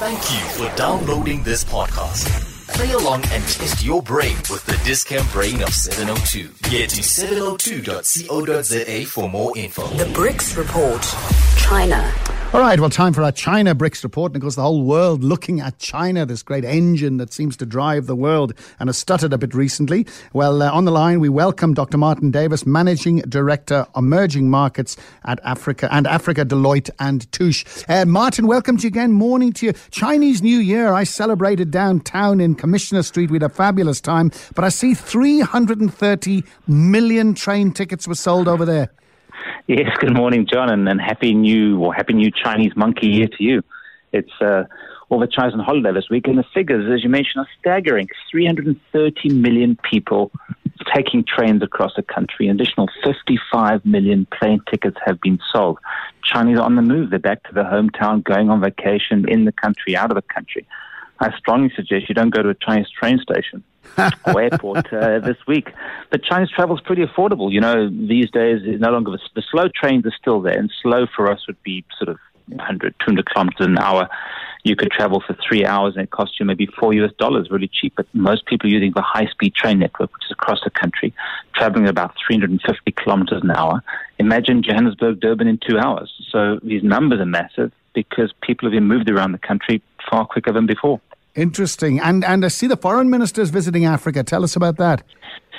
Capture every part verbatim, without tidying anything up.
Thank you for downloading this podcast. Play along and test your brain with the Discount Brain of seven oh two. Get to seven oh two dot co dot za for more info. The BRICS Report, China. All right, well, time for our China BRICS report. And of course, the whole world looking at China, this great engine that seems to drive the world and has stuttered a bit recently. Well, uh, on the line, we welcome Doctor Martin Davis, Managing Director, Emerging Markets at Africa and Africa, Deloitte and Touche. Uh, Martin, welcome to you again. Morning to you. Chinese New Year, I celebrated downtown in Commissioner Street. We had a fabulous time. But I see three hundred thirty million train tickets were sold over there. Yes, good morning, John, and, and happy new or happy new Chinese monkey year to you. It's uh, all the Chinese on holiday this week, and the figures, as you mentioned, are staggering. three hundred thirty million people taking trains across the country. An additional fifty-five million plane tickets have been sold. Chinese are on the move. They're back to their hometown, going on vacation in the country, out of the country. I strongly suggest you don't go to a Chinese train station or airport uh, this week. But Chinese travel is pretty affordable. You know, these days, it's no longer the, the slow trains are still there, and slow for us would be sort of one hundred, two hundred kilometers an hour. You could travel for three hours and it costs you maybe four U S dollars, really cheap. But most people are using the high-speed train network, which is across the country, traveling at about three hundred fifty kilometers an hour. Imagine Johannesburg, Durban in two hours. So these numbers are massive because people have been moved around the country far quicker than before. Interesting. And and I see the foreign ministers visiting Africa. Tell us about that.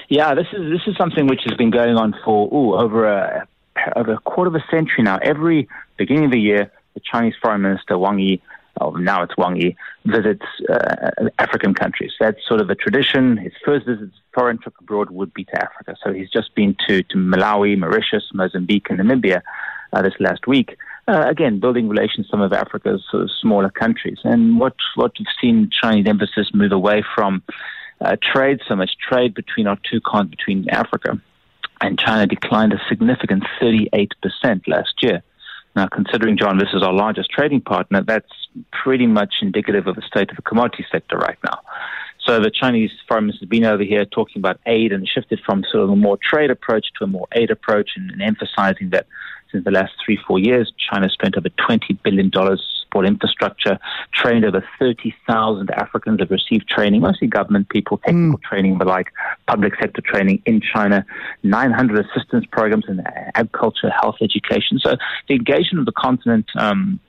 Yeah, this is this is something which has been going on for ooh, over a over a quarter of a century now. Every beginning of the year, the Chinese foreign minister, Wang Yi, oh, now it's Wang Yi, visits uh, African countries. That's sort of a tradition. His first visit foreign trip abroad would be to Africa. So he's just been to, to Malawi, Mauritius, Mozambique and Namibia uh, this last week. Uh, again, building relations with some of Africa's sort of smaller countries. And what, what we've seen Chinese emphasis move away from uh, trade so much, trade between our two continents, between Africa and China declined a significant thirty-eight percent last year. Now, considering, John, this is our largest trading partner, that's pretty much indicative of the state of the commodity sector right now. So the Chinese foreign minister has been over here talking about aid and shifted from sort of a more trade approach to a more aid approach and, and emphasizing that since the last three, four years, China spent over twenty billion dollars to support infrastructure, trained over thirty thousand Africans have received training, mostly government people, technical mm. training, but like public sector training in China, nine hundred assistance programs in agriculture, health, education. So the engagement of the continent um,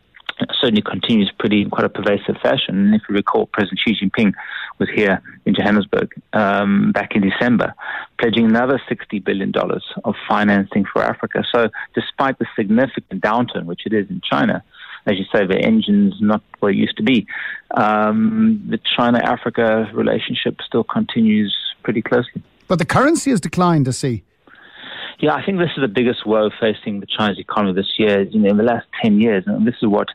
certainly continues pretty in quite a pervasive fashion. And if you recall, President Xi Jinping was here in Johannesburg um, back in December, pledging another sixty billion dollars of financing for Africa. So despite the significant downturn, which it is in China, as you say, the engine's not where it used to be, um, the China-Africa relationship still continues pretty closely. But the currency has declined, I see. Yeah, I think this is the biggest woe facing the Chinese economy this year, you know, in the last ten years. And this is what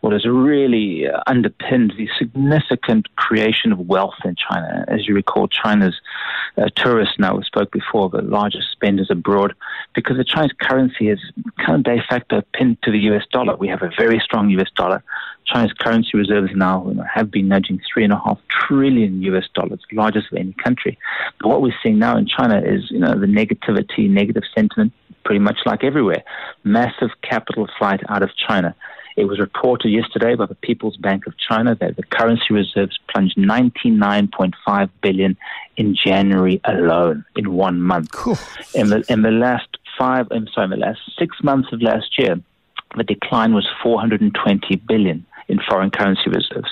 what has really underpinned the significant creation of wealth in China. As you recall, China's uh, tourists now, we spoke before, the largest spenders abroad, because the Chinese currency is kind of de facto pinned to the U S dollar. We have a very strong U S dollar. China's currency reserves now you know, have been nudging three and a half trillion U S dollars, largest of any country. But what we're seeing now in China is you know, the negativity, negative sentiment, pretty much like everywhere. Massive capital flight out of China. It was reported yesterday by the People's Bank of China that the currency reserves plunged ninety-nine point five billion dollars in January alone in one month. Cool. In the in the last five, I'm sorry, in the last six months of last year, the decline was four hundred twenty billion dollars in foreign currency reserves.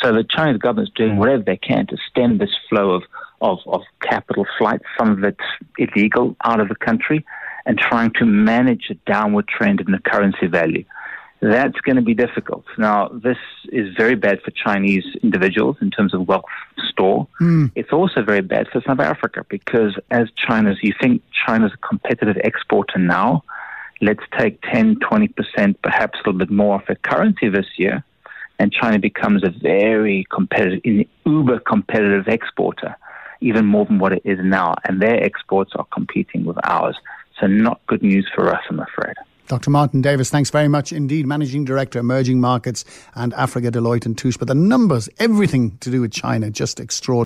So the Chinese government is doing whatever they can to stem this flow of of, of capital flight, some of it illegal out of the country, and trying to manage a downward trend in the currency value. That's going to be difficult. Now, this is very bad for Chinese individuals in terms of wealth store. Mm. It's also very bad for South Africa because as China's, you think China's a competitive exporter now. Let's take ten, twenty percent, perhaps a little bit more of the currency this year, and China becomes a very competitive, an uber competitive exporter, even more than what it is now. And their exports are competing with ours. So not good news for us, I'm afraid. Doctor Martin Davis, thanks very much indeed. Managing Director, Emerging Markets and Africa, Deloitte and Touche. But the numbers, everything to do with China, just extraordinary.